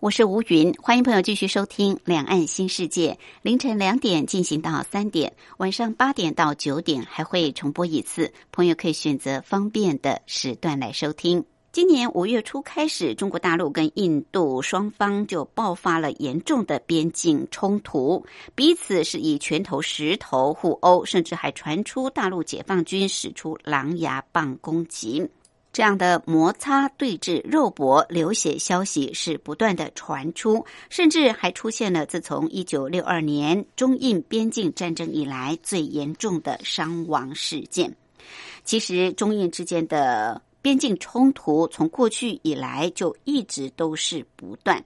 我是吴云，欢迎朋友继续收听《两岸新世界》，凌晨2点进行到3点，晚上8点到9点还会重播一次，朋友可以选择方便的时段来收听。今年5月初开始，中国大陆跟印度双方就爆发了严重的边境冲突，彼此是以拳头石头互殴，甚至还传出大陆解放军使出狼牙棒攻击。这样的摩擦、对峙、肉搏、流血消息是不断的传出，甚至还出现了自从1962年中印边境战争以来最严重的伤亡事件。其实中印之间的边境冲突从过去以来就一直都是不断，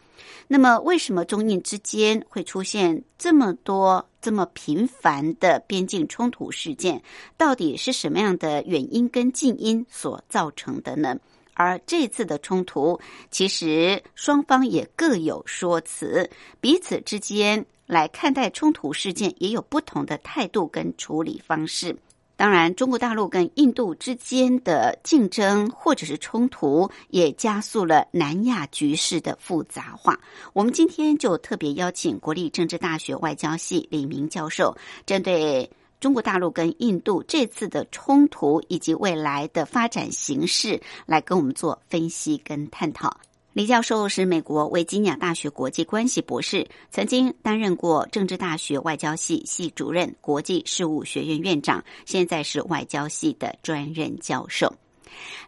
那么为什么中印之间会出现这么多这么频繁的边境冲突事件，到底是什么样的原因跟近因所造成的呢？而这次的冲突其实双方也各有说辞，彼此之间来看待冲突事件也有不同的态度跟处理方式。当然，中国大陆跟印度之间的竞争或者是冲突，也加速了南亚局势的复杂化。我们今天就特别邀请国立政治大学外交系李明教授，针对中国大陆跟印度这次的冲突以及未来的发展形势，来跟我们做分析跟探讨。李教授是美国维吉尼亚大学国际关系博士，曾经担任过政治大学外交系系主任、国际事务学院院长，现在是外交系的专任教授。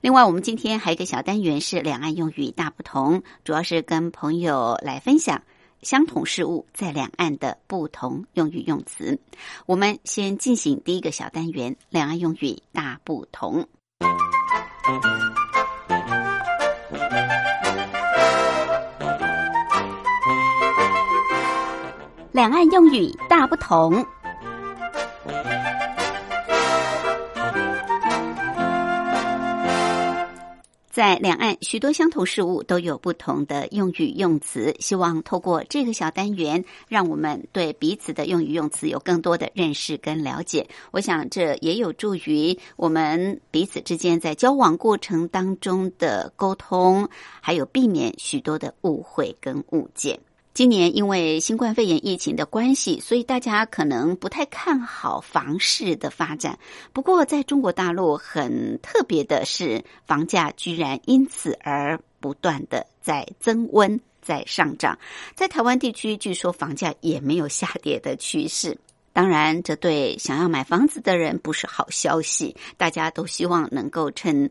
另外，我们今天还有一个小单元是两岸用语大不同，主要是跟朋友来分享相同事物在两岸的不同用语用词。我们先进行第一个小单元，两岸用语大不同。两岸用语大不同。在两岸，许多相同事物都有不同的用语用词，希望透过这个小单元，让我们对彼此的用语用词有更多的认识跟了解。我想这也有助于我们彼此之间在交往过程当中的沟通，还有避免许多的误会跟误解。今年因为新冠肺炎疫情的关系，所以大家可能不太看好房市的发展。不过在中国大陆很特别的是，房价居然因此而不断的在增温、在上涨。在台湾地区，据说房价也没有下跌的趋势。当然，这对想要买房子的人不是好消息，大家都希望能够趁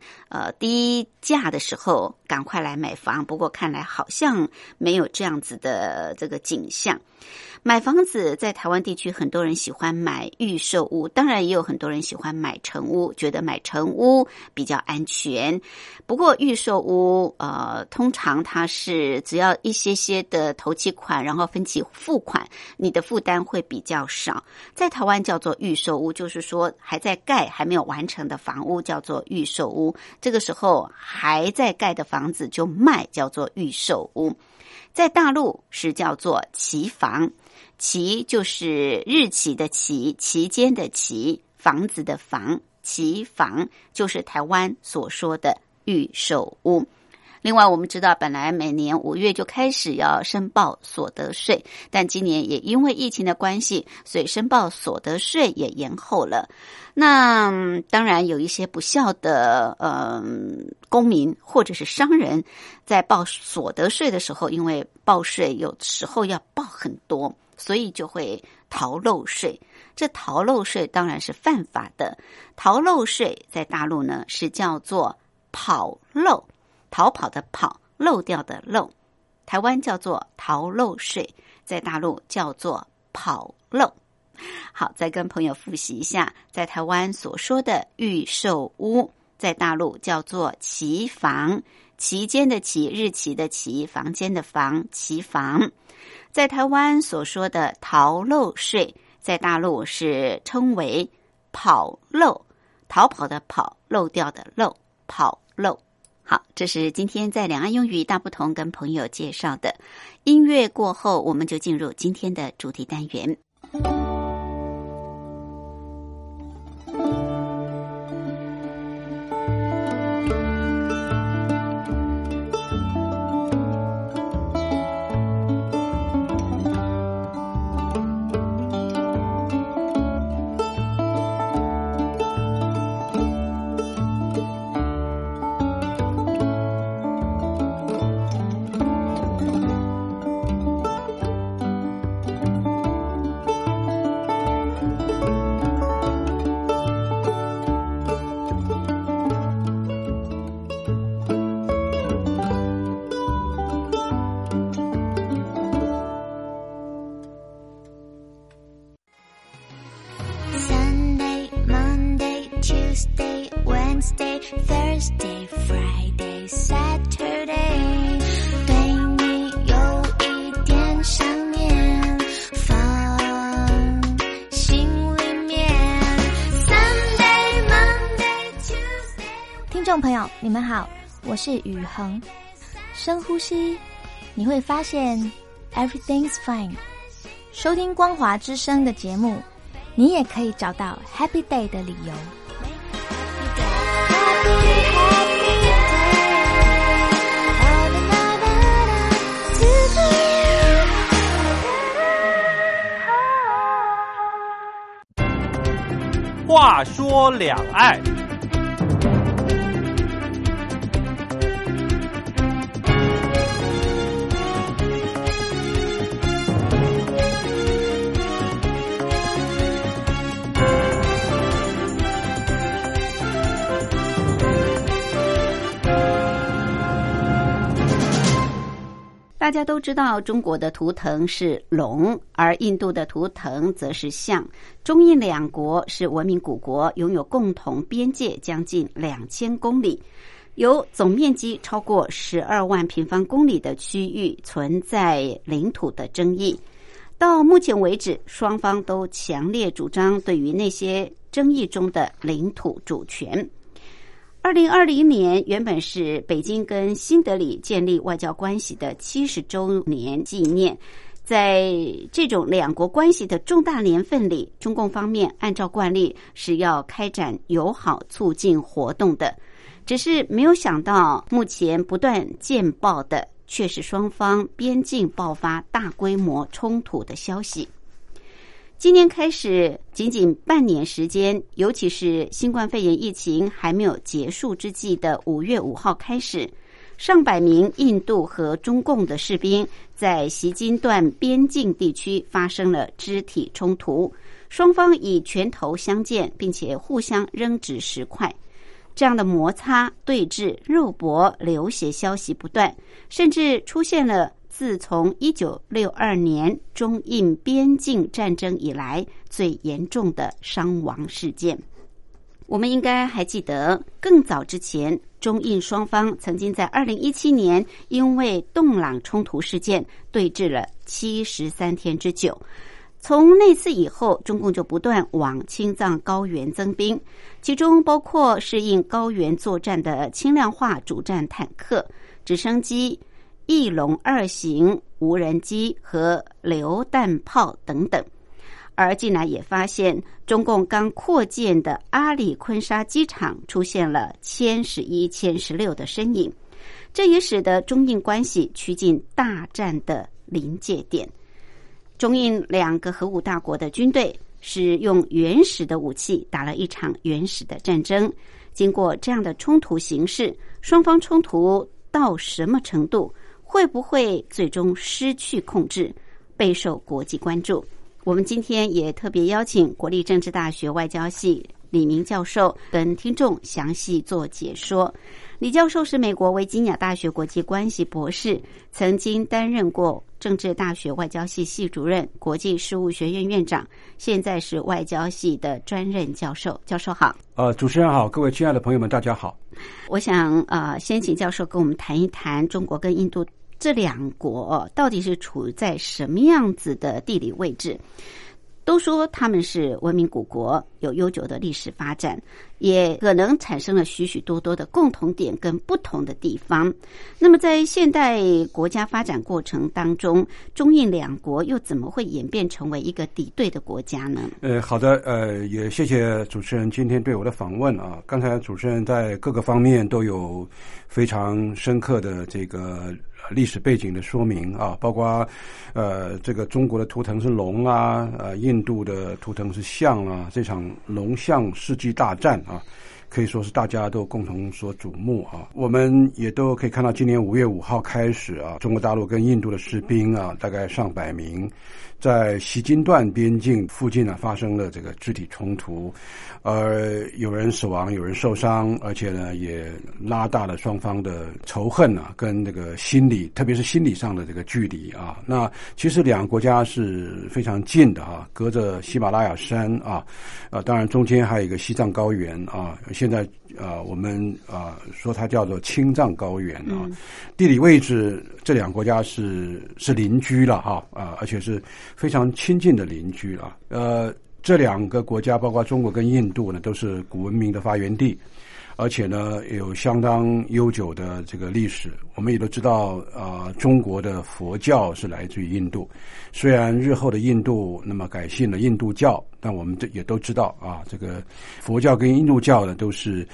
低价的时候赶快来买房，不过看来好像没有这样子的这个景象。买房子在台湾地区，很多人喜欢买预售屋，当然也有很多人喜欢买成屋，觉得买成屋比较安全。不过预售屋通常它是只要一些些的头期款，然后分期付款，你的负担会比较少。在台湾叫做预售屋，就是说还在盖还没有完成的房屋叫做预售屋，这个时候还在盖的房子就卖叫做预售屋。在大陆是叫做期房，期就是日期的期，期间的期，房子的房，期房就是台湾所说的预售屋。另外我们知道，本来每年5月就开始要申报所得税，但今年也因为疫情的关系，所以申报所得税也延后了。那当然有一些不肖的公民或者是商人，在报所得税的时候，因为报税有时候要报很多，所以就会逃漏税。这逃漏税当然是犯法的，逃漏税在大陆呢是叫做跑漏，逃跑的跑，漏掉的漏，台湾叫做逃漏税，在大陆叫做跑漏。好，再跟朋友复习一下，在台湾所说的预售屋，在大陆叫做期房，期间的期，日期的期，房间的房，期房。在台湾所说的逃漏税，在大陆是称为跑漏，逃跑的跑，漏掉的漏，跑漏。好，这是今天在两岸用语大不同跟朋友介绍的。音乐过后，我们就进入今天的主题单元。Tuesday, Wednesday, Thursday, Friday, Saturday 对你有一点想念，放心里面 Sunday, Monday, Tuesday 听众朋友，你们好，我是雨恒。深呼吸，你会发现 Everything's fine。 收听光华之声的节目，你也可以找到 Happy Day 的理由。话说两岸，大家都知道中国的图腾是龙，而印度的图腾则是象。中印两国是文明古国，拥有共同边界将近2000公里，由总面积超过12万平方公里的区域存在领土的争议。到目前为止，双方都强烈主张对于那些争议中的领土主权。2020年原本是北京跟新德里建立外交关系的70周年纪念，在这种两国关系的重大年份里，中共方面按照惯例是要开展友好促进活动的，只是没有想到目前不断见报的却是双方边境爆发大规模冲突的消息。今年开始，仅仅半年时间，尤其是新冠肺炎疫情还没有结束之际的5月5号开始，上百名印度和中共的士兵在锡金段边境地区发生了肢体冲突，双方以拳头相见，并且互相扔掷石块。这样的摩擦、对峙、肉搏、流血消息不断，甚至出现了自从1962年中印边境战争以来最严重的伤亡事件。我们应该还记得，更早之前中印双方曾经在2017年因为洞朗冲突事件对峙了73天之久。从那次以后，中共就不断往青藏高原增兵，其中包括适应高原作战的轻量化主战坦克、直升机、翼龙二型无人机和榴弹炮等等。而近来也发现，中共刚扩建的阿里昆沙机场出现了歼11、歼16的身影，这也使得中印关系趋近大战的临界点。中印两个核武大国的军队是用原始的武器打了一场原始的战争。经过这样的冲突形势，双方冲突到什么程度，会不会最终失去控制，备受国际关注。我们今天也特别邀请国立政治大学外交系李明教授跟听众详细做解说。李教授是美国维吉尼亚大学国际关系博士，曾经担任过政治大学外交系系主任、国际事务学院院长，现在是外交系的专任教授。教授好。主持人好，各位亲爱的朋友们，大家好。我想先请教授跟我们谈一谈中国跟印度这两国到底是处在什么样子的地理位置。都说他们是文明古国，有悠久的历史发展，也可能产生了许许多多的共同点跟不同的地方。那么在现代国家发展过程当中，中印两国又怎么会演变成为一个敌对的国家呢？好的，也谢谢主持人今天对我的访问啊。刚才主持人在各个方面都有非常深刻的这个历史背景的说明啊，包括这个中国的图腾是龙啊，印度的图腾是象啊，这场龙象世纪大战啊，可以说是大家都共同所瞩目啊。我们也都可以看到，今年5月5号开始啊，中国大陆跟印度的士兵啊，大概上百名，在锡金段边境附近呢发生了这个肢体冲突，有人死亡，有人受伤，而且呢也拉大了双方的仇恨啊，跟这个心理，特别是心理上的这个距离啊。那其实两个国家是非常近的啊，隔着喜马拉雅山啊，当然中间还有一个西藏高原啊。现在我们说它叫做青藏高原啊，地理位置这两个国家是邻居了哈啊，而且是非常亲近的邻居了。这两个国家包括中国跟印度呢，都是古文明的发源地，而且呢有相当悠久的这个历史。我们也都知道中国的佛教是来自于印度，虽然日后的印度那么改信了印度教。但我们也都知道啊，这个佛教跟印度教呢都是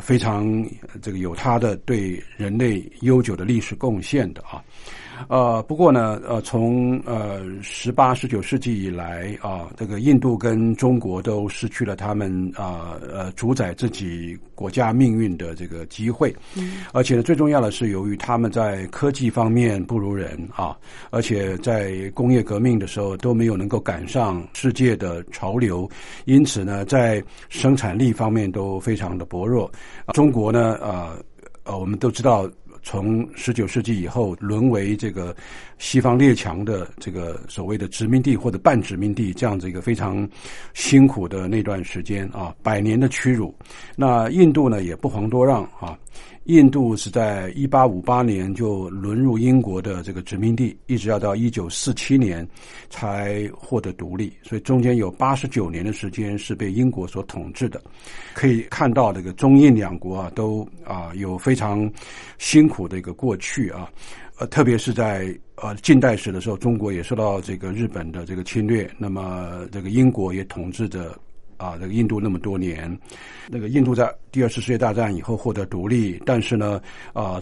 非常这个有它的对人类悠久的历史贡献的啊。不过呢从18、19世纪以来啊，这个印度跟中国都失去了他们主宰自己国家命运的这个机会。而且呢最重要的是，由于他们在科技方面不如人啊，而且在工业革命的时候都没有能够赶上世界的潮流，因此呢在生产力方面都非常的薄弱。中国呢我们都知道，从19世纪以后沦为这个西方列强的这个所谓的殖民地或者半殖民地，这样子一个非常辛苦的那段时间啊，100年的屈辱。那印度呢也不遑多让啊，印度是在1858年就沦入英国的这个殖民地，一直要到1947年才获得独立，所以中间有89年的时间是被英国所统治的。可以看到这个中印两国啊，都有非常辛苦的一个过去啊。特别是在近代史的时候，中国也受到这个日本的这个侵略，那么这个英国也统治着这个印度那么多年。那个印度在第2次世界大战以后获得独立，但是呢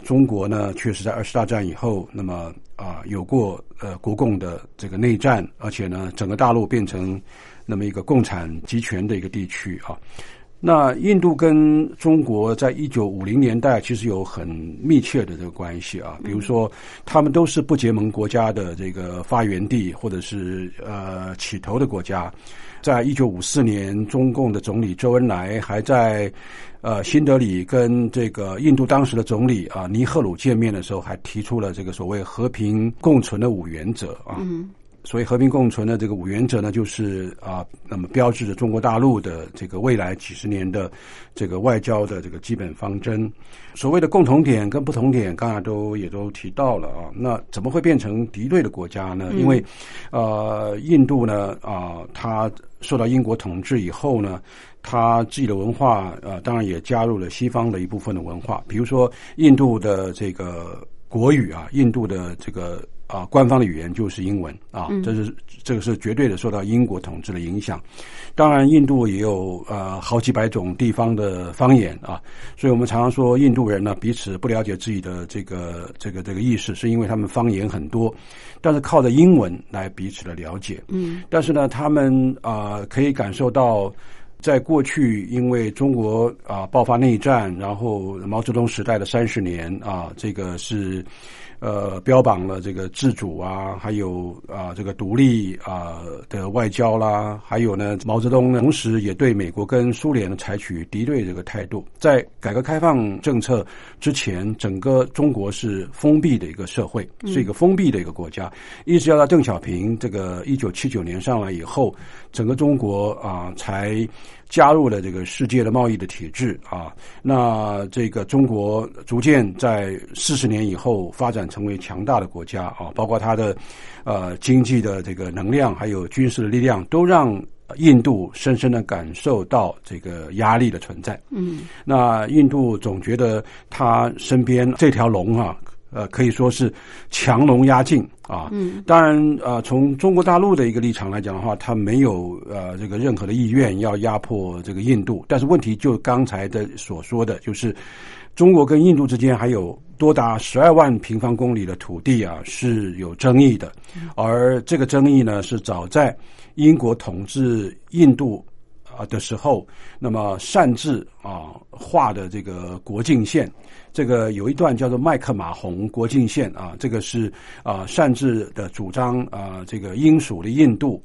中国呢确实在20大战以后，那么有过国共的这个内战，而且呢整个大陆变成那么一个共产集权的一个地区啊。那印度跟中国在1950年代其实有很密切的这个关系啊，比如说他们都是不结盟国家的这个发源地，或者是起头的国家。在1954年中共的总理周恩来还在新德里跟这个印度当时的总理尼赫鲁见面的时候，还提出了这个所谓和平共存的5原则啊。所以和平共存的这个5原则呢，就是那么标志着中国大陆的这个未来几十年的这个外交的这个基本方针。所谓的共同点跟不同点，刚才也都提到了啊。那怎么会变成敌对的国家呢？因为印度呢它受到英国统治以后呢，他自己的文化当然也加入了西方的一部分的文化，比如说印度的这个国语啊，印度的这个官方的语言就是英文啊，这个是绝对的受到英国统治的影响。当然印度也有好几百种地方的方言啊，所以我们常常说印度人呢彼此不了解自己的这个意识，是因为他们方言很多，但是靠着英文来彼此的了解。但是呢他们可以感受到在过去，因为中国爆发内战，然后毛泽东时代的30年这个是标榜了这个自主还有这个独立的外交啦，还有呢，毛泽东呢同时也对美国跟苏联采取敌对这个态度。在改革开放政策之前，整个中国是封闭的一个社会，是一个封闭的一个国家，一直要到邓小平这个1979年上来以后，整个中国才加入了这个世界的贸易的体制那这个中国逐渐在40年以后发展成为强大的国家包括它的经济的这个能量，还有军事的力量，都让印度深深的感受到这个压力的存在。那印度总觉得他身边这条龙可以说是强龙压境当然从中国大陆的一个立场来讲的话，他没有这个任何的意愿要压迫这个印度，但是问题就刚才的所说的，就是中国跟印度之间还有多达12万平方公里的土地是有争议的，而这个争议呢是早在英国统治印度的时候，那么擅自画的这个国境线，这个有一段叫做麦克马洪国境线这个是擅自的主张这个英属的印度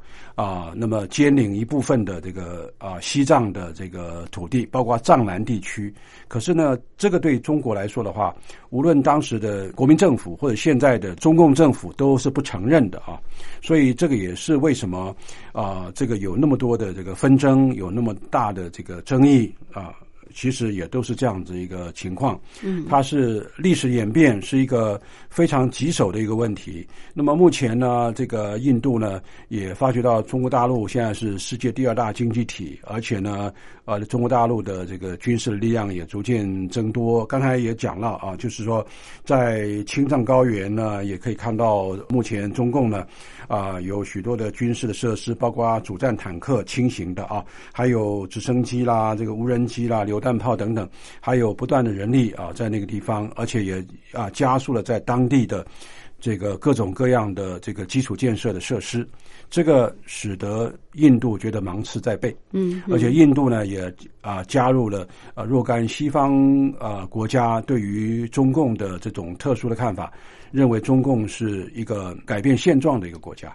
那么兼领一部分的这个西藏的这个土地，包括藏南地区。可是呢，这个对中国来说的话，无论当时的国民政府或者现在的中共政府都是不承认的所以这个也是为什么这个有那么多的这个纷争，有那么大的这个争议其实也都是这样子一个情况。它是历史演变，是一个非常棘手的一个问题。那么目前呢，这个印度呢也发觉到中国大陆现在是世界第2大经济体，而且呢中国大陆的这个军事力量也逐渐增多。刚才也讲了就是说在青藏高原呢，也可以看到目前中共呢有许多的军事的设施，包括主战坦克轻型的还有直升机啦，这个无人机啦，榴弹炮等等，还有不断的人力在那个地方，而且也加速了在当地的这个各种各样的这个基础建设的设施，这个使得印度觉得芒刺在背。而且印度呢也加入了若干西方国家对于中共的这种特殊的看法，认为中共是一个改变现状的一个国家，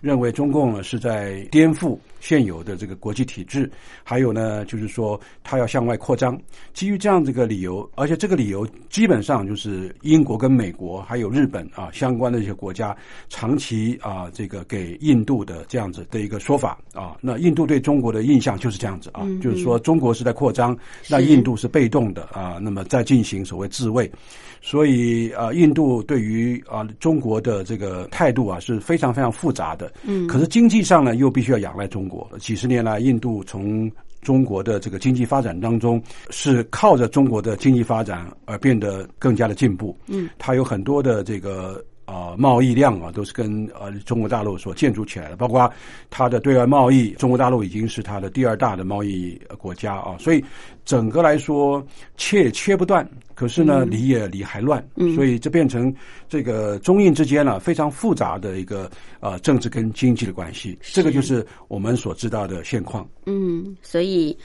认为中共呢是在颠覆现有的这个国际体制，还有呢就是说他要向外扩张。基于这样这个理由，而且这个理由基本上就是英国跟美国还有日本相关的一些国家长期这个给印度的这样子的一个说法那印度对中国的印象就是这样子就是说中国是在扩张，那印度是被动的那么在进行所谓自卫。所以印度对于中国的这个态度是非常非常复杂的。可是经济上呢又必须要仰赖中国。几十年来，印度从中国的这个经济发展当中，是靠着中国的经济发展而变得更加的进步。它有很多的这个贸易量都是跟中国大陆所建筑起来的，包括它的对外贸易，中国大陆已经是它的第2大的贸易国家所以整个来说切也切不断，可是呢离也离还乱。所以这变成这个中印之间非常复杂的一个政治跟经济的关系，这个就是我们所知道的现况。所以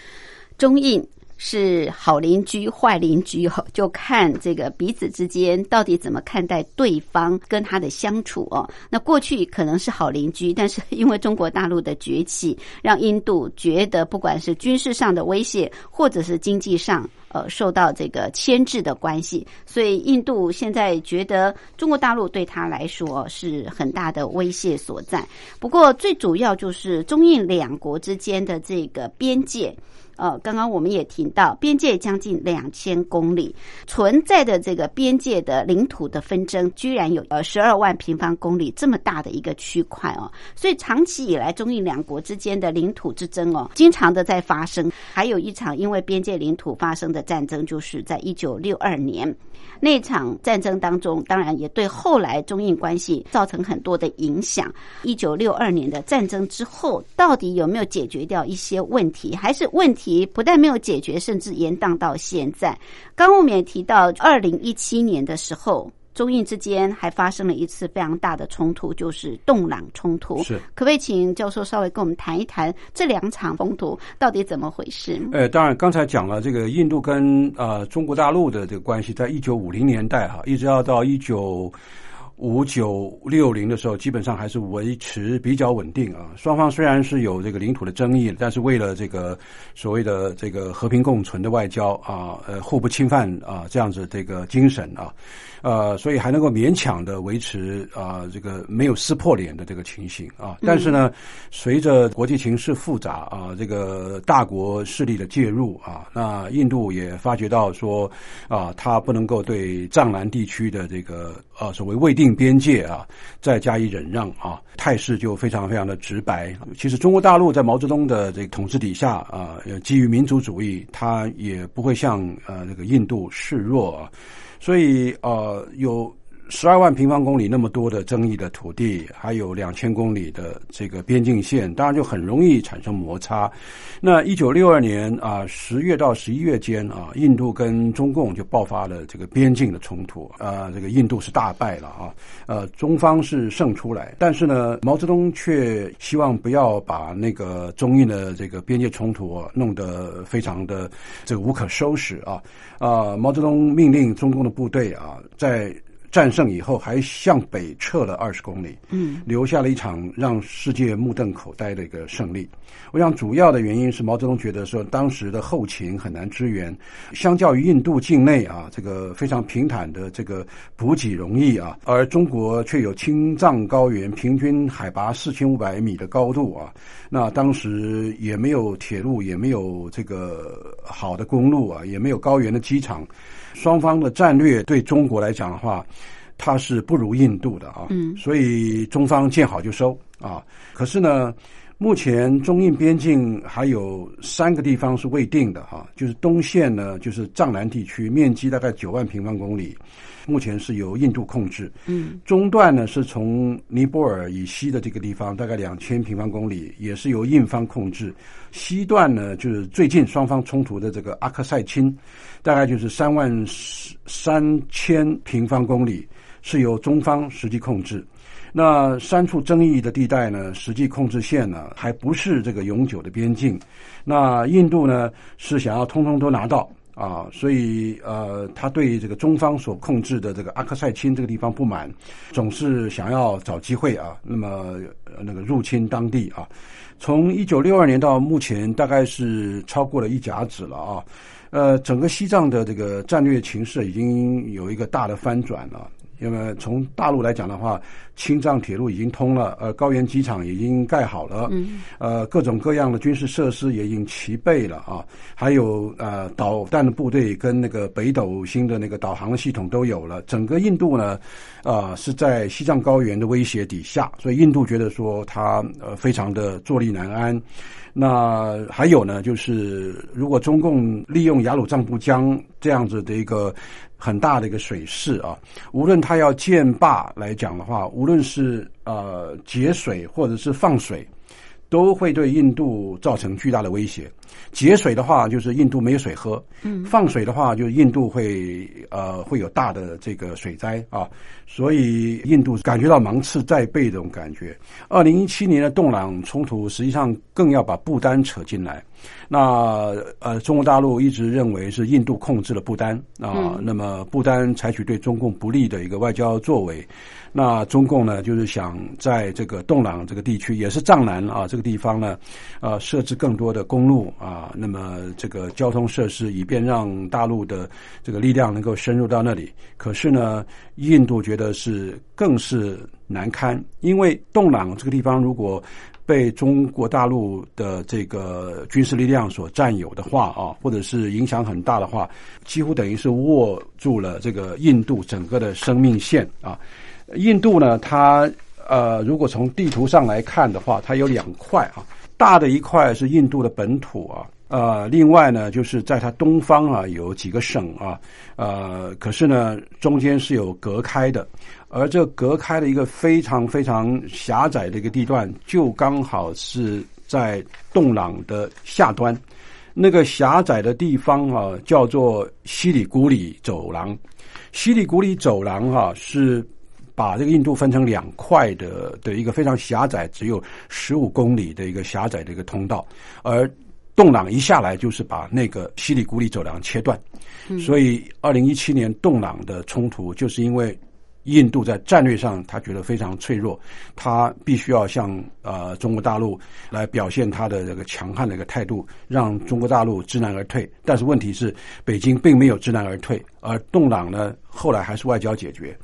中印是好邻居坏邻居，就看这个彼此之间到底怎么看待对方跟他的相处那过去可能是好邻居，但是因为中国大陆的崛起，让印度觉得不管是军事上的威胁，或者是经济上受到这个牵制的关系，所以印度现在觉得中国大陆对他来说是很大的威胁所在。不过最主要就是中印两国之间的这个边界刚刚我们也提到，边界将近2000公里，存在的这个边界的领土的纷争，居然有12万平方公里这么大的一个区块所以长期以来，中印两国之间的领土之争经常的在发生。还有一场因为边界领土发生的战争，就是在1962年那场战争当中，当然也对后来中印关系造成很多的影响。1962年的战争之后，到底有没有解决掉一些问题，还是问题不但没有解决，甚至延宕到现在。刚我们也提到，2017年的时候，中印之间还发生了一次非常大的冲突，就是洞朗冲突。是，可不可以请教授稍微跟我们谈一谈这两场冲突到底怎么回事？当然刚才讲了这个印度跟中国大陆的这个关系，在1950年代哈，一直要到1959、60的时候，基本上还是维持比较稳定啊。双方虽然是有这个领土的争议，但是为了这个所谓的这个和平共存的外交啊，互不侵犯啊，这样子这个精神啊，所以还能够勉强的维持啊这个没有撕破脸的这个情形啊。但是呢，随着国际情势复杂啊，这个大国势力的介入啊，那印度也发觉到说啊，他不能够对藏南地区的这个所谓未定边界啊，再加以忍让啊，态势就非常非常的直白。其实中国大陆在毛泽东的这个统治底下啊，基于民族主义，他也不会向这个印度示弱啊。所以有12万平方公里那么多的争议的土地，还有2000公里的这个边境线，当然就很容易产生摩擦。那1962年啊，10月到11月间啊，印度跟中共就爆发了这个边境的冲突。这个印度是大败了啊，中方是胜出来，但是呢，毛泽东却希望不要把那个中印的这个边界冲突啊弄得非常的这个无可收拾啊。毛泽东命令中共的部队啊，在战胜以后还向北撤了20公里，留下了一场让世界目瞪口呆的一个胜利。我想主要的原因是毛泽东觉得说当时的后勤很难支援，相较于印度境内啊这个非常平坦的这个补给容易啊，而中国却有青藏高原平均海拔4500米的高度啊，那当时也没有铁路，也没有这个好的公路啊，也没有高原的机场。双方的战略对中国来讲的话，它是不如印度的啊，所以中方见好就收啊。可是呢，目前中印边境还有3个地方是未定的啊，就是东线呢，就是藏南地区，面积大概9万平方公里，目前是由印度控制。中段呢是从尼泊尔以西的这个地方，大概2000平方公里，也是由印方控制。西段呢就是最近双方冲突的这个阿克塞钦，大概就是3万3000平方公里，是由中方实际控制。那3处争议的地带呢，实际控制线呢还不是这个永久的边境。那印度呢是想要通通都拿到啊，所以他对这个中方所控制的这个阿克塞钦这个地方不满，总是想要找机会啊，那么那个入侵当地啊。从1962年到目前大概是超过了1甲子了啊。整个西藏的这个战略情势已经有一个大的翻转了。那么从大陆来讲的话，青藏铁路已经通了，高原机场已经盖好了，各种各样的军事设施也已经齐备了啊，还有导弹的部队跟那个北斗星的那个导航的系统都有了。整个印度呢，是在西藏高原的威胁底下，所以印度觉得说它非常的坐立难安。那还有呢，就是如果中共利用雅鲁藏布江这样子的一个很大的一个水势啊，无论他要建坝来讲的话，无论是节水或者是放水，都会对印度造成巨大的威胁。节水的话就是印度没有水喝，放水的话就是印度会有大的这个水灾啊，所以印度感觉到芒刺在背这种感觉。2017年的洞朗冲突实际上更要把不丹扯进来。那中国大陆一直认为是印度控制了不丹啊，那么不丹采取对中共不利的一个外交作为，那中共呢就是想在这个洞朗这个地区，也是藏南啊这个地方呢，设置更多的公路啊，那么这个交通设施，以便让大陆的这个力量能够深入到那里。可是呢，印度觉得是更是难堪，因为洞朗这个地方如果被中国大陆的这个军事力量所占有的话啊，或者是影响很大的话，几乎等于是握住了这个印度整个的生命线啊。印度呢，它如果从地图上来看的话，它有2块啊，大的一块是印度的本土啊，另外呢就是在它东方啊有几个省啊，可是呢中间是有隔开的。而这隔开的一个非常非常狭窄的一个地段，就刚好是在洞朗的下端，那个狭窄的地方啊，叫做西里古里走廊。西里古里走廊啊，是把这个印度分成两块的一个非常狭窄，只有15公里的一个狭窄的一个通道，而洞朗一下来就是把那个西里古里走廊切断。所以2017年洞朗的冲突，就是因为印度在战略上他觉得非常脆弱，他必须要向中国大陆来表现他的这个强悍的一个态度，让中国大陆知难而退。但是问题是北京并没有知难而退，而洞朗呢后来还是外交解决，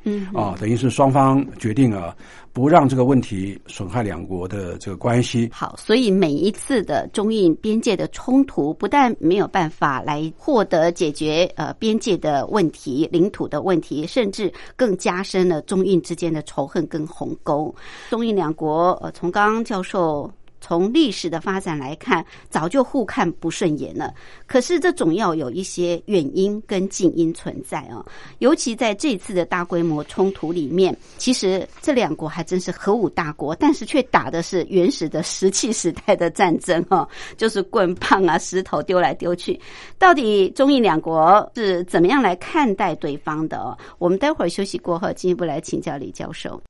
等于是双方决定啊，不让这个问题损害两国的这个关系。好，所以每一次的中印边界的冲突，不但没有办法来获得解决边界的问题、领土的问题，甚至更加深了中印之间的仇恨跟鸿沟。中印两国，从刚教授从历史的发展来看，早就互看不顺眼了。可是这总要有一些远因跟近因存在啊。尤其在这次的大规模冲突里面，其实这两国还真是核武大国，但是却打的是原始的石器时代的战争啊，就是棍棒啊、石头丢来丢去。到底中印两国是怎么样来看待对方的啊？我们待会儿休息过后，进一步来请教李教授。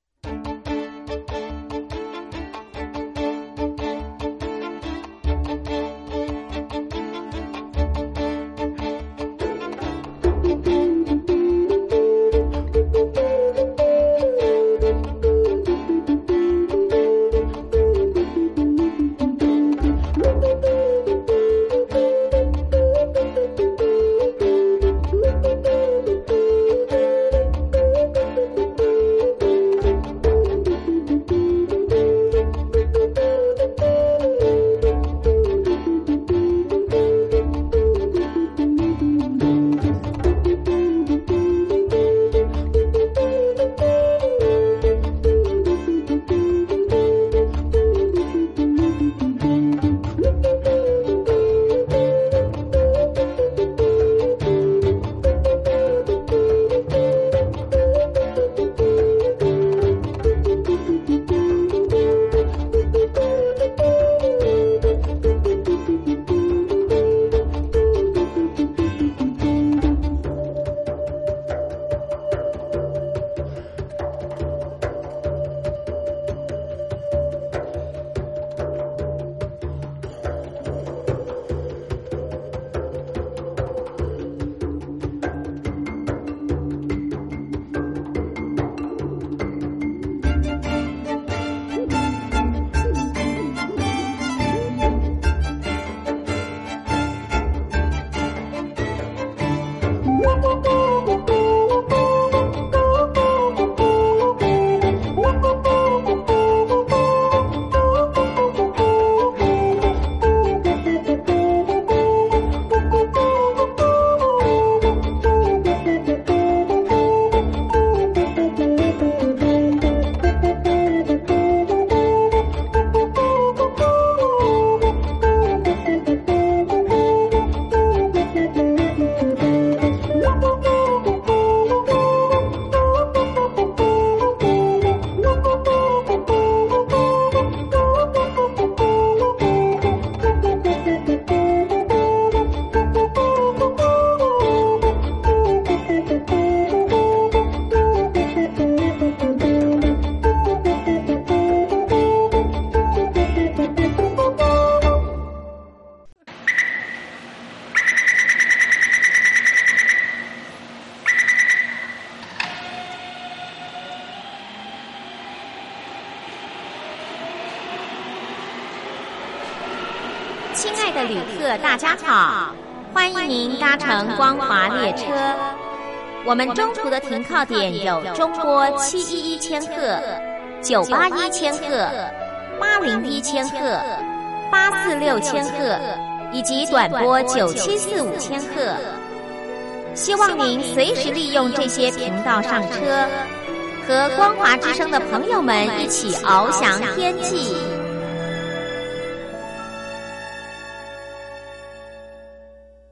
大家好，欢迎您搭乘光华列车。我们中途的停靠点有中波711千赫、981千赫、801千赫、846千赫以及短波9745千赫。希望您随时利用这些频道上车，和光华之声的朋友们一起翱翔天际。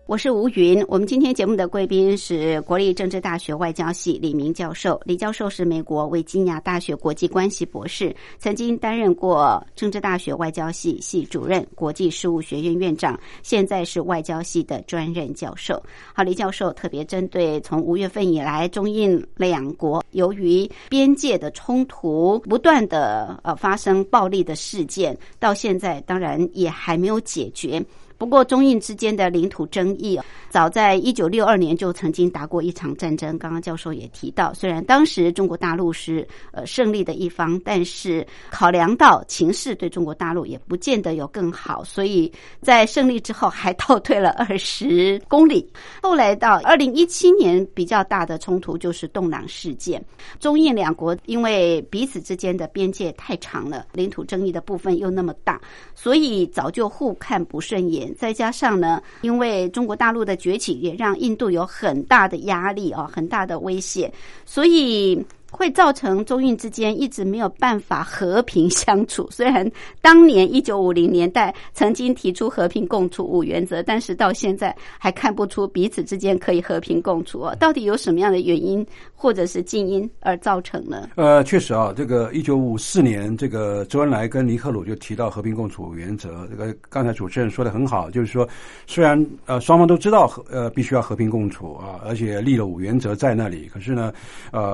我是吴云，我们今天节目的贵宾是国立政治大学外交系李明教授。李教授是美国维吉尼亚大学国际关系博士，曾经担任过政治大学外交系系主任、国际事务学院院长，现在是外交系的专任教授。好，李教授特别针对从5月份以来，中印两国由于边界的冲突不断的发生暴力的事件，到现在当然也还没有解决。不过中印之间的领土争议早在1962年就曾经打过一场战争，刚刚教授也提到，虽然当时中国大陆是胜利的一方，但是考量到情势对中国大陆也不见得有更好，所以在胜利之后还倒退了20公里。后来到2017年比较大的冲突就是洞朗事件，中印两国因为彼此之间的边界太长了，领土争议的部分又那么大，所以早就互看不顺眼。再加上呢，因为中国大陆的崛起也让印度有很大的压力很大的威胁，所以会造成中印之间一直没有办法和平相处。虽然当年1950年代曾经提出和平共处5原则，但是到现在还看不出彼此之间可以和平共处到底有什么样的原因或者是近因而造成呢？确实这个1954年这个周恩来跟尼克鲁就提到和平共处5原则，这个刚才主持人说的很好，就是说虽然双方都知道必须要和平共处而且立了5原则在那里，可是呢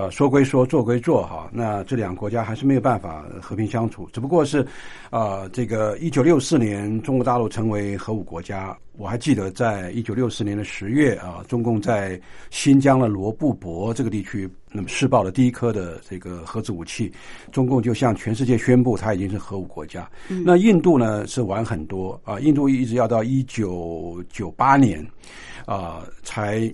说归说做归做那这两个国家还是没有办法和平相处。只不过是这个1964年中国大陆成为核武国家，我还记得在1964年的10月中共在新疆的罗布泊这个地区那么试爆了第一颗的这个核子武器，中共就向全世界宣布它已经是核武国家。那印度呢是晚很多印度一直要到1998年才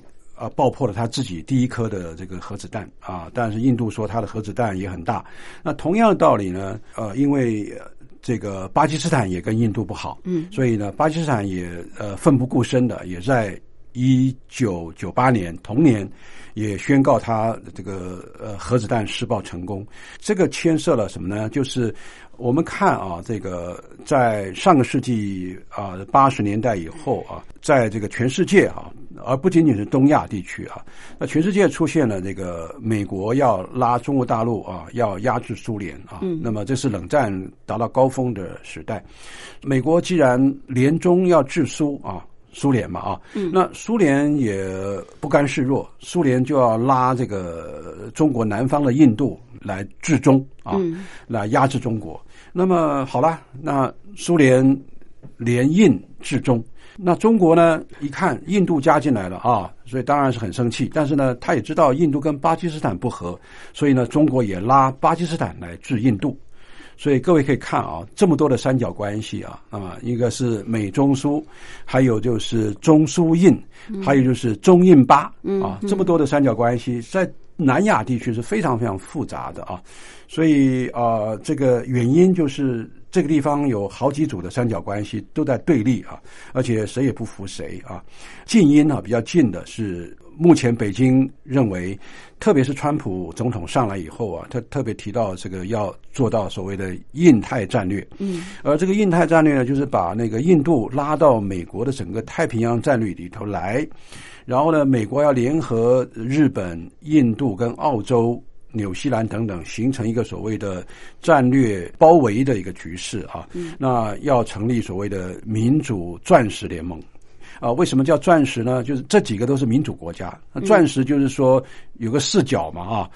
爆破了他自己第一颗的这个核子弹但是印度说他的核子弹也很大。那同样的道理呢，因为这个巴基斯坦也跟印度不好，所以呢，巴基斯坦也奋不顾身的，也在1998年同年也宣告他这个核子弹试爆成功。这个牵涉了什么呢？就是我们看这个在上个世纪80年代以后在这个全世界而不仅仅是东亚地区那全世界出现了这个美国要拉中国大陆要压制苏联那么这是冷战达到高峰的时代。美国既然联中要制苏苏联嘛那苏联也不甘示弱，苏联就要拉这个中国南方的印度来制中来压制中国。那么好了，那苏联联印制中，那中国呢一看印度加进来了所以当然是很生气，但是呢他也知道印度跟巴基斯坦不合，所以呢中国也拉巴基斯坦来制印度。所以各位可以看这么多的三角关系一个是美中苏，还有就是中苏印，还有就是中印巴这么多的三角关系在南亚地区是非常非常复杂的所以这个原因就是这个地方有好几组的三角关系都在对立而且谁也不服谁近因比较近的是目前北京认为，特别是川普总统上来以后他特别提到这个要做到所谓的印太战略。而这个印太战略呢，就是把那个印度拉到美国的整个太平洋战略里头来，然后呢，美国要联合日本、印度跟澳洲、纽西兰等等，形成一个所谓的战略包围的一个局势那要成立所谓的民主钻石联盟。为什么叫钻石呢？就是这几个都是民主国家，钻石就是说有个四角嘛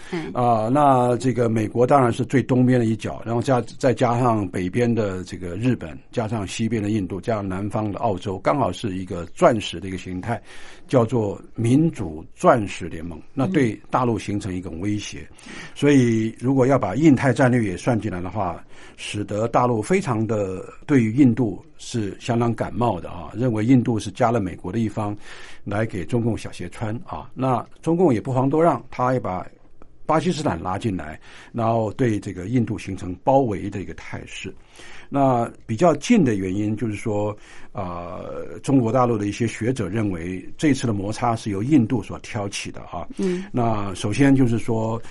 那这个美国当然是最东边的一角，然后再加上北边的这个日本，加上西边的印度，加上南方的澳洲，刚好是一个钻石的一个形态，叫做民主钻石联盟。那对大陆形成一种威胁，所以如果要把印太战略也算进来的话，使得大陆非常的对于印度是相当感冒的认为印度是加了美国的一方来给中共小鞋穿那中共也不遑多让，他也把巴基斯坦拉进来，然后对这个印度形成包围的一个态势。那比较近的原因就是说中国大陆的一些学者认为这次的摩擦是由印度所挑起的那首先就是说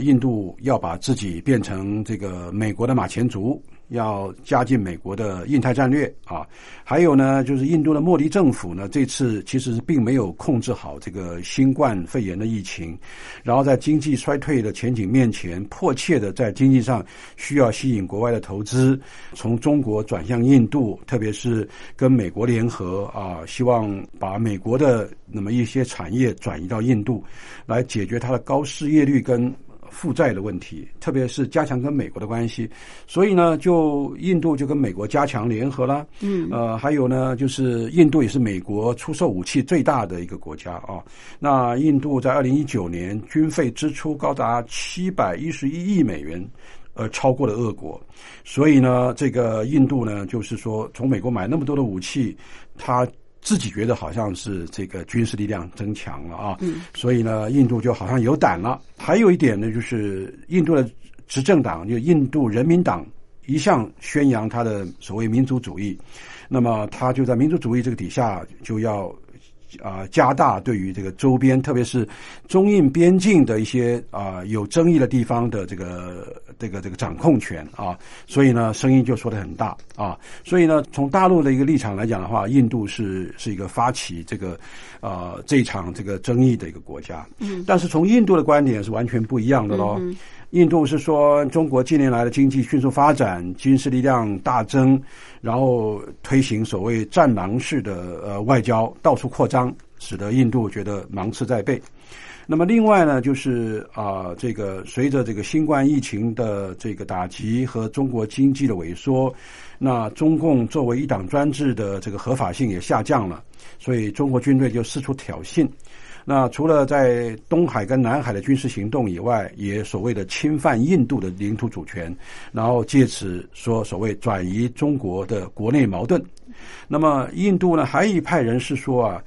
印度要把自己变成这个美国的马前卒要加进美国的印太战略啊，还有呢就是印度的莫迪政府呢这次其实并没有控制好这个新冠肺炎的疫情，然后在经济衰退的前景面前，迫切的在经济上需要吸引国外的投资，从中国转向印度，特别是跟美国联合啊，希望把美国的那么一些产业转移到印度，来解决它的高失业率跟负债的问题，特别是加强跟美国的关系，所以呢，就印度就跟美国加强联合啦。还有呢，就是印度也是美国出售武器最大的一个国家啊。那印度在2019年军费支出高达711亿美元，超过了俄国。所以呢，这个印度呢，就是说从美国买那么多的武器，它自己觉得好像是这个军事力量增强了啊，所以呢，印度就好像有胆了。还有一点呢，就是印度的执政党，就印度人民党，一向宣扬他的所谓民族主义，那么他就在民族主义这个底下，就要加大对于这个周边，特别是中印边境的一些有争议的地方的这个掌控权啊，所以呢，声音就说得很大啊。所以呢，从大陆的一个立场来讲的话，印度是一个发起这个这一场这个争议的一个国家。但是从印度的观点是完全不一样的咯。印度是说，中国近年来的经济迅速发展，军事力量大增，然后推行所谓战狼式的外交，到处扩张，使得印度觉得芒刺在背。那么另外呢，就是这个随着这个新冠疫情的这个打击和中国经济的萎缩，那中共作为一党专制的这个合法性也下降了，所以中国军队就四处挑衅。那除了在东海跟南海的军事行动以外，也所谓的侵犯印度的领土主权，然后借此说所谓转移中国的国内矛盾。那么印度呢，还有一派人是说啊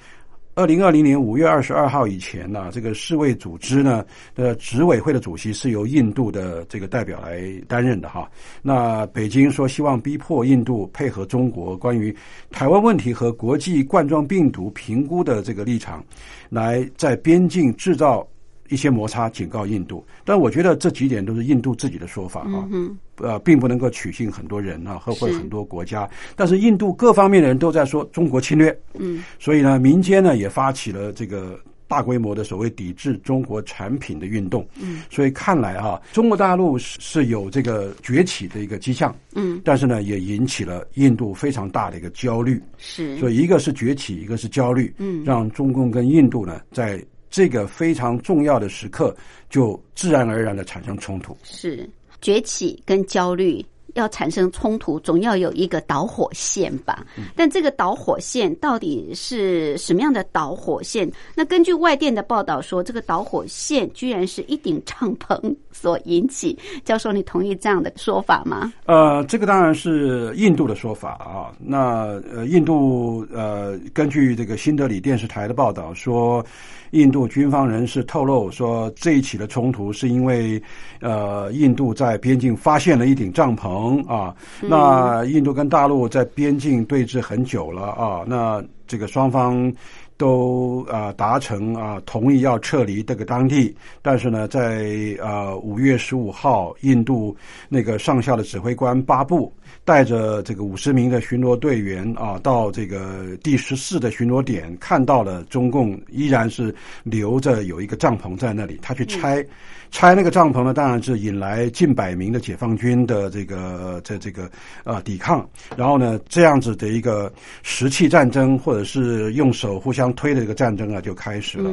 ，2020年5月22号以前呢，这个世卫组织呢的执委会的主席是由印度的这个代表来担任的哈。那北京说希望逼迫印度配合中国关于台湾问题和国际冠状病毒评估的这个立场，来在边境制造一些摩擦，警告印度。但我觉得这几点都是印度自己的说法啊，并不能够取信很多人啊，或者很多国家。但是印度各方面的人都在说中国侵略，所以呢，民间呢也发起了这个大规模的所谓抵制中国产品的运动。所以看来啊，中国大陆是有这个崛起的一个迹象，但是呢，也引起了印度非常大的一个焦虑。是，所以一个是崛起，一个是焦虑，让中共跟印度呢在这个非常重要的时刻就自然而然的产生冲突。是，崛起跟焦虑要产生冲突，总要有一个导火线吧。但这个导火线到底是什么样的导火线？那根据外电的报道说，这个导火线居然是一顶帐篷所引起。教授，你同意这样的说法吗？这个当然是印度的说法啊。那印度根据这个新德里电视台的报道说，印度军方人士透露说，这一起的冲突是因为印度在边境发现了一顶帐篷啊。那印度跟大陆在边境对峙很久了啊，那这个双方都达成同意要撤离这个当地，但是呢，在5月15号，印度那个上校的指挥官巴布带着这个50名的巡逻队员啊，到这个第14的巡逻点，看到了中共依然是留着有一个帐篷在那里，他去拆那个帐篷呢，当然是引来近100名的解放军的这个抵抗，然后呢，这样子的一个石器战争或者是用手互相推的这个战争啊就开始了。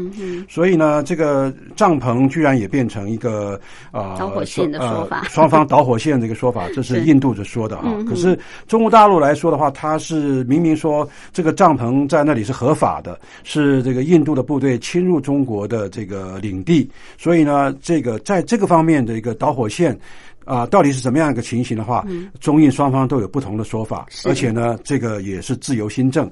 所以呢，这个帐篷居然也变成一个导火线的说法，双方导火线这个说法，这是印度就说的啊。可是中国大陆来说的话，它是明明说这个帐篷在那里是合法的，是这个印度的部队侵入中国的这个领地，所以呢，这个在这个方面的一个导火线到底是怎么样一个情形的话，中印双方都有不同的说法，而且呢，这个也是自由新政，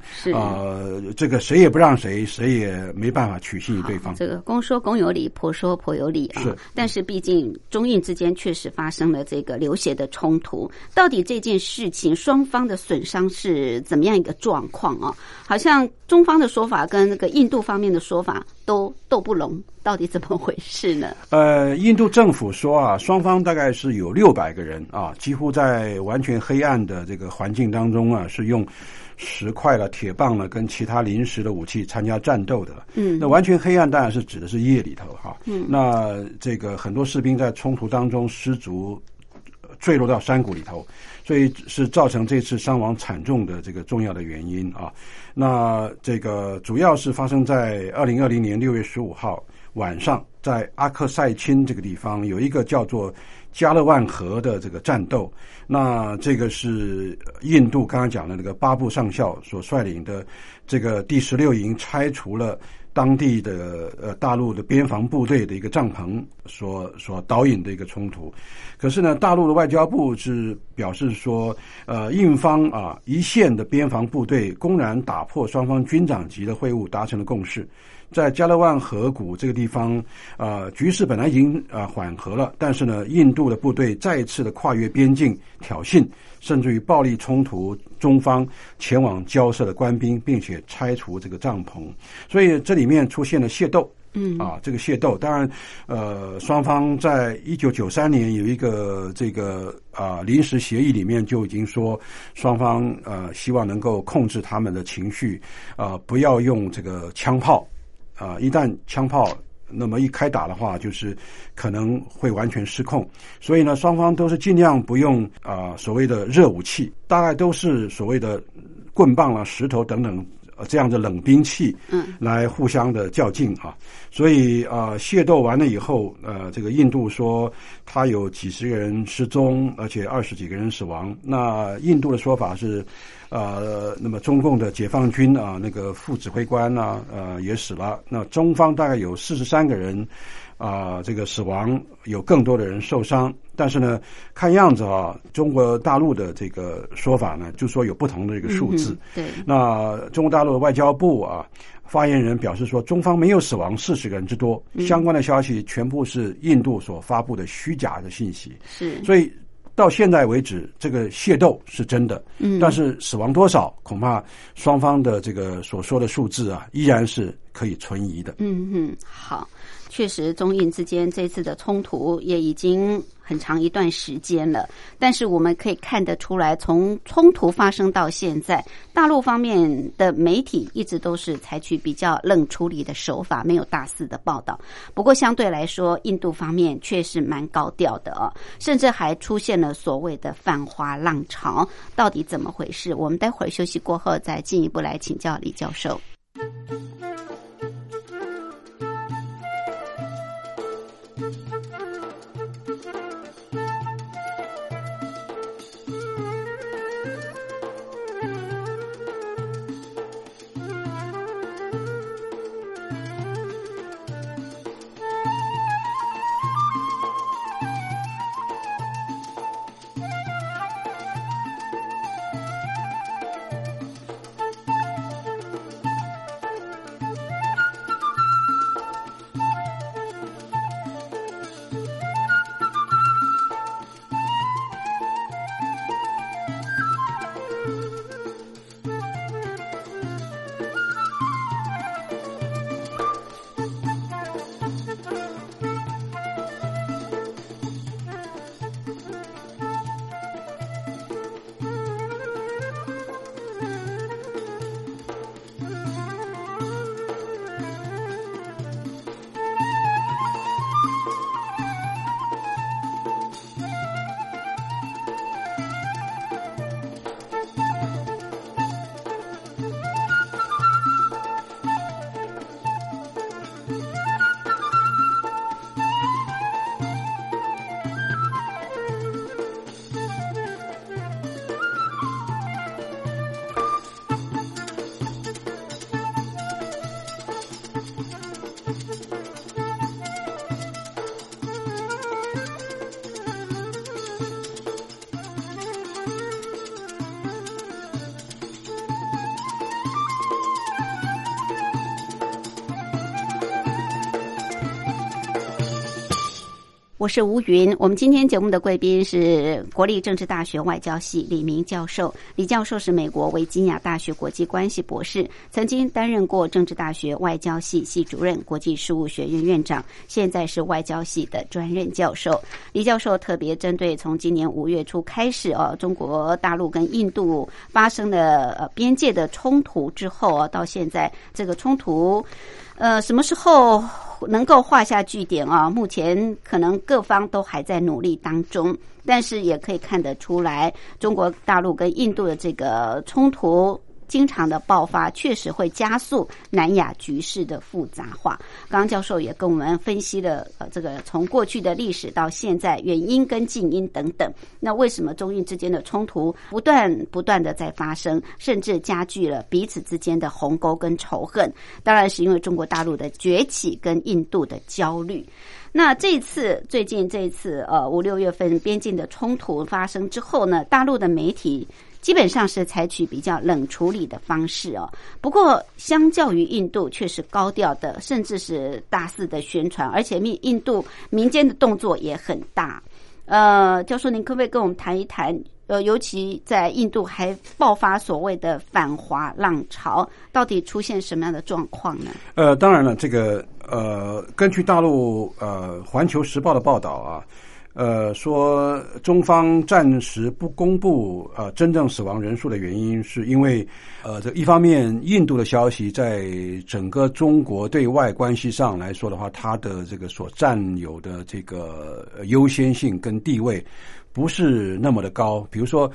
这个谁也不让谁，谁也没办法取信于对方。这个公说公有理，婆说婆有理啊。但是毕竟中印之间确实发生了这个流血的冲突，到底这件事情双方的损伤是怎么样一个状况啊？好像中方的说法跟那个印度方面的说法都斗不拢，到底怎么回事呢？印度政府说啊，双方大概是有600个人啊，几乎在完全黑暗的这个环境当中啊，是用石块了、铁棒了，跟其他临时的武器参加战斗的。嗯，那完全黑暗当然是指的是夜里头哈。嗯，那这个很多士兵在冲突当中失足坠落到山谷里头，所以是造成这次伤亡惨重的这个重要的原因啊。那这个主要是发生在2020年6月15号晚上，在阿克塞钦这个地方有一个叫做加勒万河的这个战斗，那这个是印度刚刚讲的那个巴布上校所率领的这个第16营拆除了当地的大陆的边防部队的一个帐篷所导引的一个冲突。可是呢，大陆的外交部是表示说，印方啊一线的边防部队公然打破双方军长级的会晤达成了共识，在加勒万河谷这个地方，局势本来已经缓和了，但是呢，印度的部队再一次的跨越边境挑衅，甚至于暴力冲突中方前往交涉的官兵，并且拆除这个帐篷，所以这里面出现了械斗。嗯啊，这个械斗当然，双方在1993年有一个这个临时协议里面就已经说，双方希望能够控制他们的情绪，不要用这个枪炮。一旦枪炮那么一开打的话，就是可能会完全失控，所以呢，双方都是尽量不用所谓的热武器，大概都是所谓的棍棒啦、石头等等这样的冷兵器来互相的较劲啊。所以械斗完了以后，这个印度说他有几十个人失踪，而且20几个人死亡。那印度的说法是，那么中共的解放军啊，那个副指挥官啊，也死了。那中方大概有43个人这个死亡，有更多的人受伤。但是呢，看样子啊，中国大陆的这个说法呢，就说有不同的这个数字。对，那中国大陆的外交部啊发言人表示说，中方没有死亡40个人之多，相关的消息全部是印度所发布的虚假的信息。是，所以到现在为止，这个械斗是真的，但是死亡多少，恐怕双方的这个所说的数字啊，依然是可以存疑的。嗯嗯，好。确实中印之间这次的冲突也已经很长一段时间了，但是我们可以看得出来，从冲突发生到现在，大陆方面的媒体一直都是采取比较冷处理的手法，没有大肆的报道。不过相对来说，印度方面确实蛮高调的啊，甚至还出现了所谓的反华浪潮，到底怎么回事？我们待会儿休息过后再进一步来请教李教授。我是吴云。我们今天节目的贵宾是国立政治大学外交系李明教授。李教授是美国维吉尼亚大学国际关系博士，曾经担任过政治大学外交系系主任、国际事务学院院长，现在是外交系的专任教授。李教授特别针对从今年5月初开始中国大陆跟印度发生的边界的冲突之后到现在这个冲突什么时候能够画下句点啊？目前可能各方都还在努力当中，但是也可以看得出来，中国大陆跟印度的这个冲突经常的爆发，确实会加速南亚局势的复杂化。刚刚教授也跟我们分析了这个从过去的历史到现在原因跟近因等等。那为什么中印之间的冲突不断的在发生，甚至加剧了彼此之间的鸿沟跟仇恨？当然是因为中国大陆的崛起跟印度的焦虑。那最近这一次5、6月份边境的冲突发生之后呢，大陆的媒体基本上是采取比较冷处理的方式不过相较于印度却是高调的，甚至是大肆的宣传，而且印度民间的动作也很大。教授，您可不可以跟我们谈一谈尤其在印度还爆发所谓的反华浪潮，到底出现什么样的状况呢？当然了，这个根据大陆环球时报的报道说中方暂时不公布真正死亡人数的原因，是因为这一方面印度的消息在整个中国对外关系上来说的话，它的这个所占有的这个优先性跟地位不是那么的高。比如说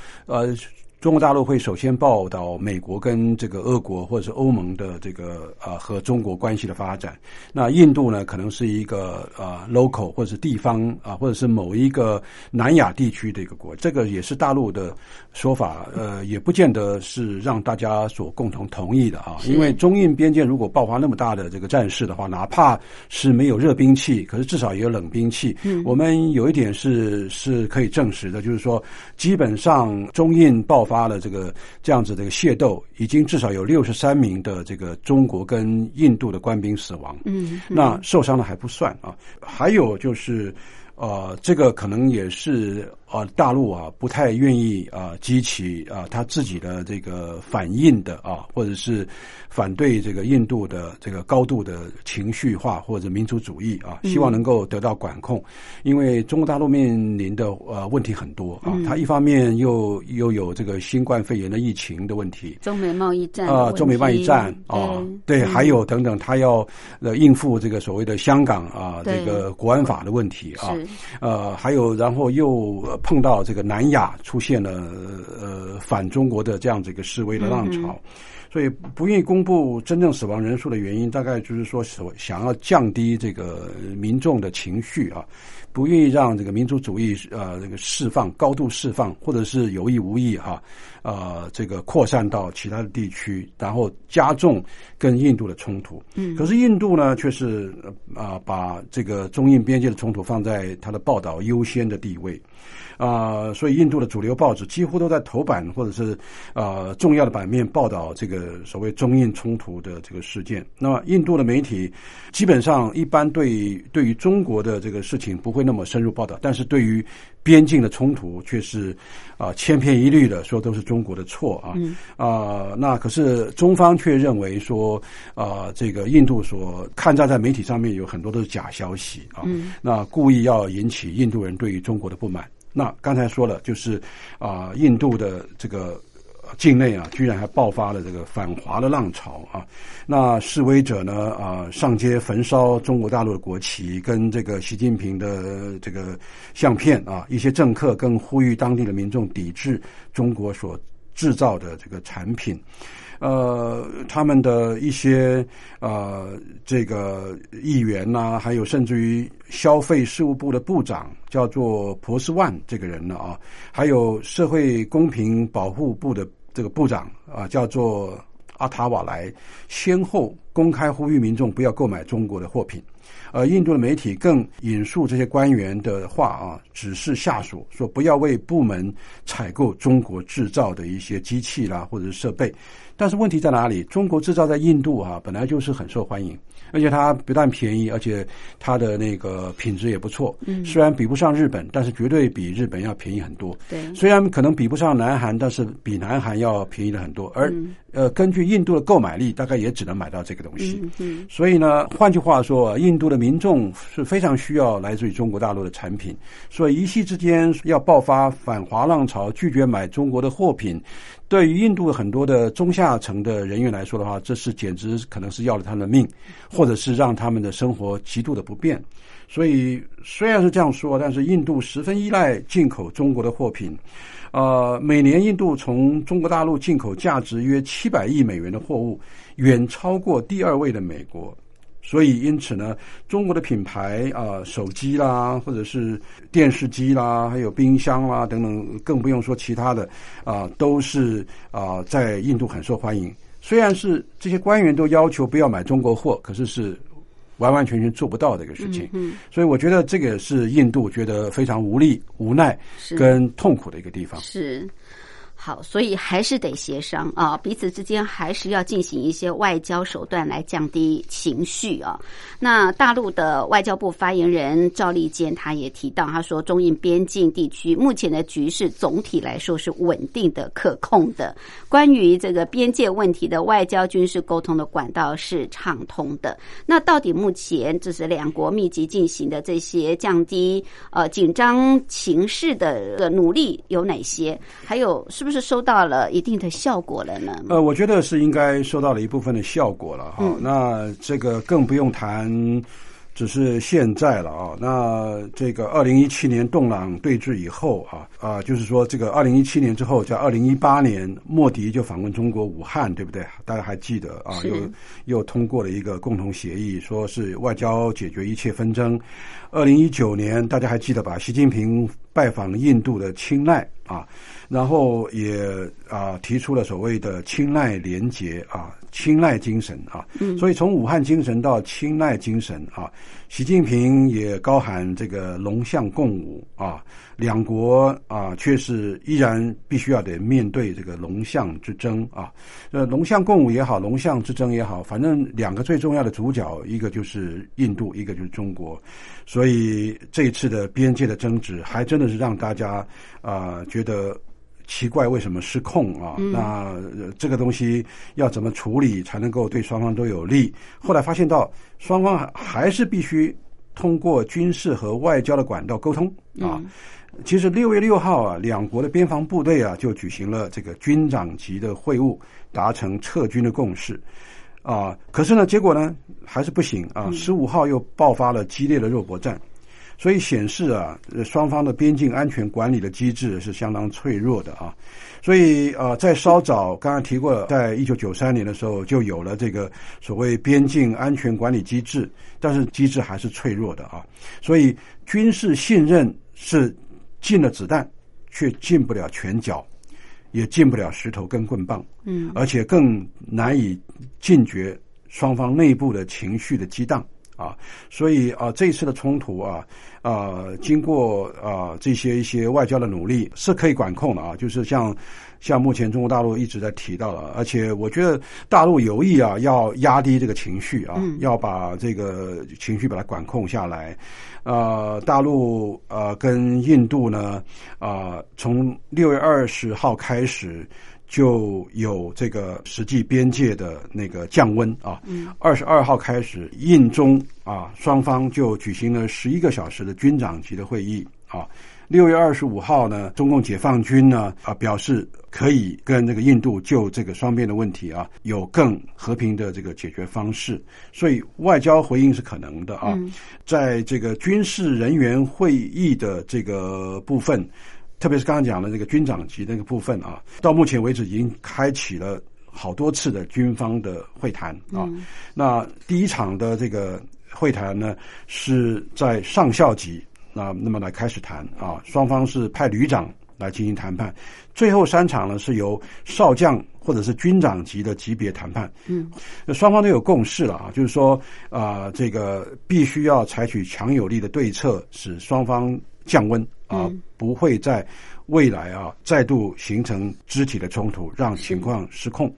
中国大陆会首先报道美国跟这个俄国或者是欧盟的这个和中国关系的发展，那印度呢可能是一个local 或者是地方或者是某一个南亚地区的一个国，这个也是大陆的说法，也不见得是让大家所共同同意的因为中印边界如果爆发那么大的这个战事的话，哪怕是没有热兵器，可是至少也有冷兵器。我们有一点是可以证实的，就是说基本上中印爆发了这样子这个械斗，已经至少有63名的这个中国跟印度的官兵死亡，那受伤的还不算还有就是这个可能也是大陆不太愿意激起他自己的这个反印的或者是反对这个印度的这个高度的情绪化或者民族主义希望能够得到管控。因为中国大陆面临的问题很多他一方面又有这个新冠肺炎的疫情的问题，中美贸易战对，还有等等他要应付这个所谓的香港这个国安法的问题还有然后又碰到这个南亚出现了反中国的这样子一个示威的浪潮，所以不愿意公布真正死亡人数的原因，大概就是说想要降低这个民众的情绪不愿意让这个民族主义这个高度释放，或者是有意无意这个扩散到其他的地区，然后加重跟印度的冲突。可是印度呢却是把这个中印边界的冲突放在他的报道优先的地位所以印度的主流报纸几乎都在头版或者是重要的版面报道这个所谓中印冲突的这个事件。那么印度的媒体基本上一般对于中国的这个事情不会那么深入报道，但是对于边境的冲突却是千篇一律的说都是中国的错那可是中方却认为说这个印度所刊载在媒体上面有很多都是假消息那故意要引起印度人对于中国的不满。那刚才说了，就是印度的这个境内居然还爆发了这个反华的浪潮那示威者呢上街焚烧中国大陆的国旗跟这个习近平的这个相片一些政客更呼吁当地的民众抵制中国所制造的这个产品。他们的一些这个议员还有甚至于消费事务部的部长叫做婆斯万这个人还有社会公平保护部的这个部长叫做阿塔瓦莱，先后公开呼吁民众不要购买中国的货品而印度的媒体更引述这些官员的话啊，指示下属说不要为部门采购中国制造的一些机器啦或者是设备。但是问题在哪里？中国制造在印度啊本来就是很受欢迎，而且它不但便宜，而且它的那个品质也不错。虽然比不上日本，但是绝对比日本要便宜很多。对，虽然可能比不上南韩，但是比南韩要便宜了很多。而根据印度的购买力，大概也只能买到这个东西。所以呢，换句话说，印度的民众是非常需要来自于中国大陆的产品，所以一夕之间要爆发反华浪潮，拒绝买中国的货品。对于印度很多的中下层的人员来说的话，这是简直可能是要了他们的命，或者是让他们的生活极度的不便。所以虽然是这样说，但是印度十分依赖进口中国的货品。每年印度从中国大陆进口价值约700亿美元的货物，远超过第二位的美国。所以因此呢，中国的品牌手机啦，或者是电视机啦，还有冰箱啦等等，更不用说其他的都是在印度很受欢迎。虽然是这些官员都要求不要买中国货，可是完完全全做不到的一个事情。所以我觉得这个是印度觉得非常无力、无奈跟痛苦的一个地方。是。好，所以还是得协商啊，彼此之间还是要进行一些外交手段来降低情绪啊。那大陆的外交部发言人赵立坚他也提到，他说中印边境地区目前的局势总体来说是稳定的、可控的，关于这个边界问题的外交军事沟通的管道是畅通的。那到底目前这是两国密集进行的这些降低紧张情势的努力有哪些？还有是不是收到了一定的效果了呢？我觉得是应该收到了一部分的效果了哈。那这个更不用谈，只是现在了啊。那这个2017年洞朗对峙以后啊，就是说这个2017年之后，在2018年，莫迪就访问中国武汉，对不对？大家还记得啊？又通过了一个共同协议，说是外交解决一切纷争。2019年，大家还记得吧？习近平拜访印度的钦奈啊。然后也提出了所谓的钦奈联结钦奈精神所以从武汉精神到钦奈精神习近平也高喊这个龙象共舞两国却是依然必须要得面对这个龙象之争龙象共舞也好，龙象之争也好，反正两个最重要的主角，一个就是印度，一个就是中国。所以这一次的边界的争执还真的是让大家觉得奇怪，为什么失控那这个东西要怎么处理才能够对双方都有利？后来发现到双方还是必须通过军事和外交的管道沟通其实6月6号两国的边防部队就举行了这个军长级的会晤，达成撤军的共识可是呢，结果呢还是不行15号又爆发了激烈的肉搏战。所以显示双方的边境安全管理的机制是相当脆弱的所以在稍早刚刚提过了，在1993年的时候就有了这个所谓边境安全管理机制，但是机制还是脆弱的所以军事信任是进了子弹，却进不了拳脚，也进不了石头跟棍棒而且更难以禁绝双方内部的情绪的激荡所以这一次的冲突经过这些一些外交的努力是可以管控的就是像目前中国大陆一直在提到的，而且我觉得大陆有意要压低这个情绪要把这个情绪把它管控下来。大陆跟印度呢从6月20号开始就有这个实际边界的那个降温22号开始，印中双方就举行了11个小时的军长级的会议6月25号呢，中共解放军呢表示可以跟这个印度就这个双边的问题有更和平的这个解决方式，所以外交回应是可能的在这个军事人员会议的这个部分，特别是刚刚讲的这个军长级那个部分到目前为止已经开启了好多次的军方的会谈那第一场的这个会谈呢是在上校级那么来开始谈双方是派旅长来进行谈判。最后三场呢是由少将或者是军长级的级别谈判。嗯，双方都有共识了啊，就是说这个必须要采取强有力的对策，使双方降温啊，不会在未来啊再度形成肢体的冲突，让情况失控。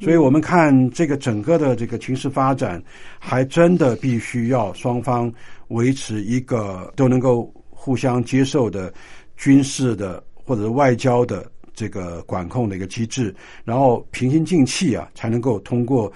所以我们看这个整个的这个情势发展，还真的必须要双方维持一个都能够互相接受的军事的或者外交的这个管控的一个机制，然后平心静气啊，才能够通过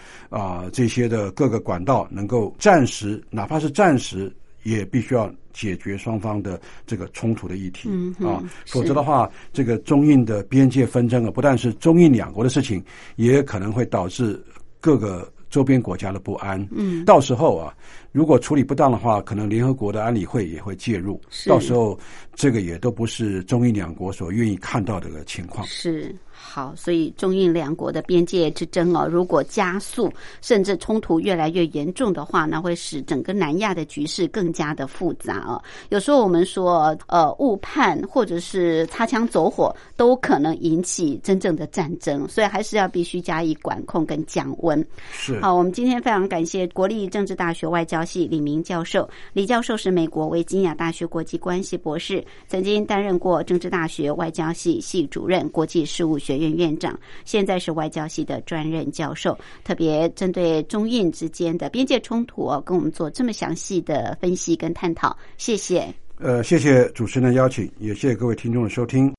这些的各个管道，能够暂时哪怕是暂时也必须要解决双方的这个冲突的议题啊，否则的话，这个中印的边界纷争啊，不但是中印两国的事情，也可能会导致各个周边国家的不安。嗯，到时候啊，如果处理不当的话，可能联合国的安理会也会介入，到时候这个也都不是中印两国所愿意看到的情况。是。好，所以中印两国的边界之争哦，如果加速甚至冲突越来越严重的话，那会使整个南亚的局势更加的复杂哦。有时候我们说误判或者是擦枪走火都可能引起真正的战争，所以还是要必须加以管控跟降温。是。好，我们今天非常感谢国立政治大学外交系李明教授。李教授是美国维吉尼亚大学国际关系博士，曾经担任过政治大学外交系系主任、国际事务学院院长，现在是外交系的专任教授，特别针对中印之间的边界冲突跟我们做这么详细的分析跟探讨。谢谢。谢谢主持人的邀请，也谢谢各位听众的收听。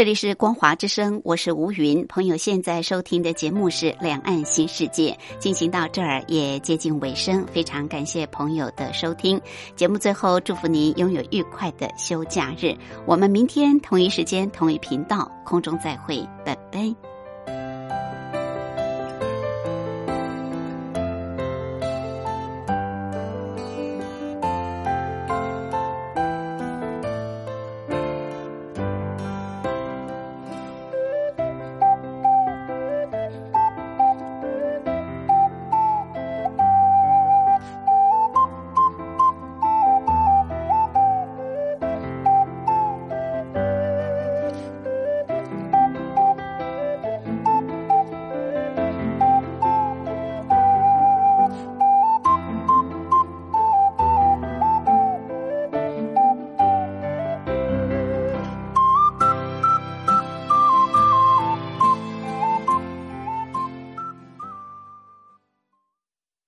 这里是光华之声，我是吴云。朋友现在收听的节目是两岸新世界，进行到这儿也接近尾声，非常感谢朋友的收听。节目最后祝福您拥有愉快的休假日，我们明天同一时间同一频道空中再会，拜拜。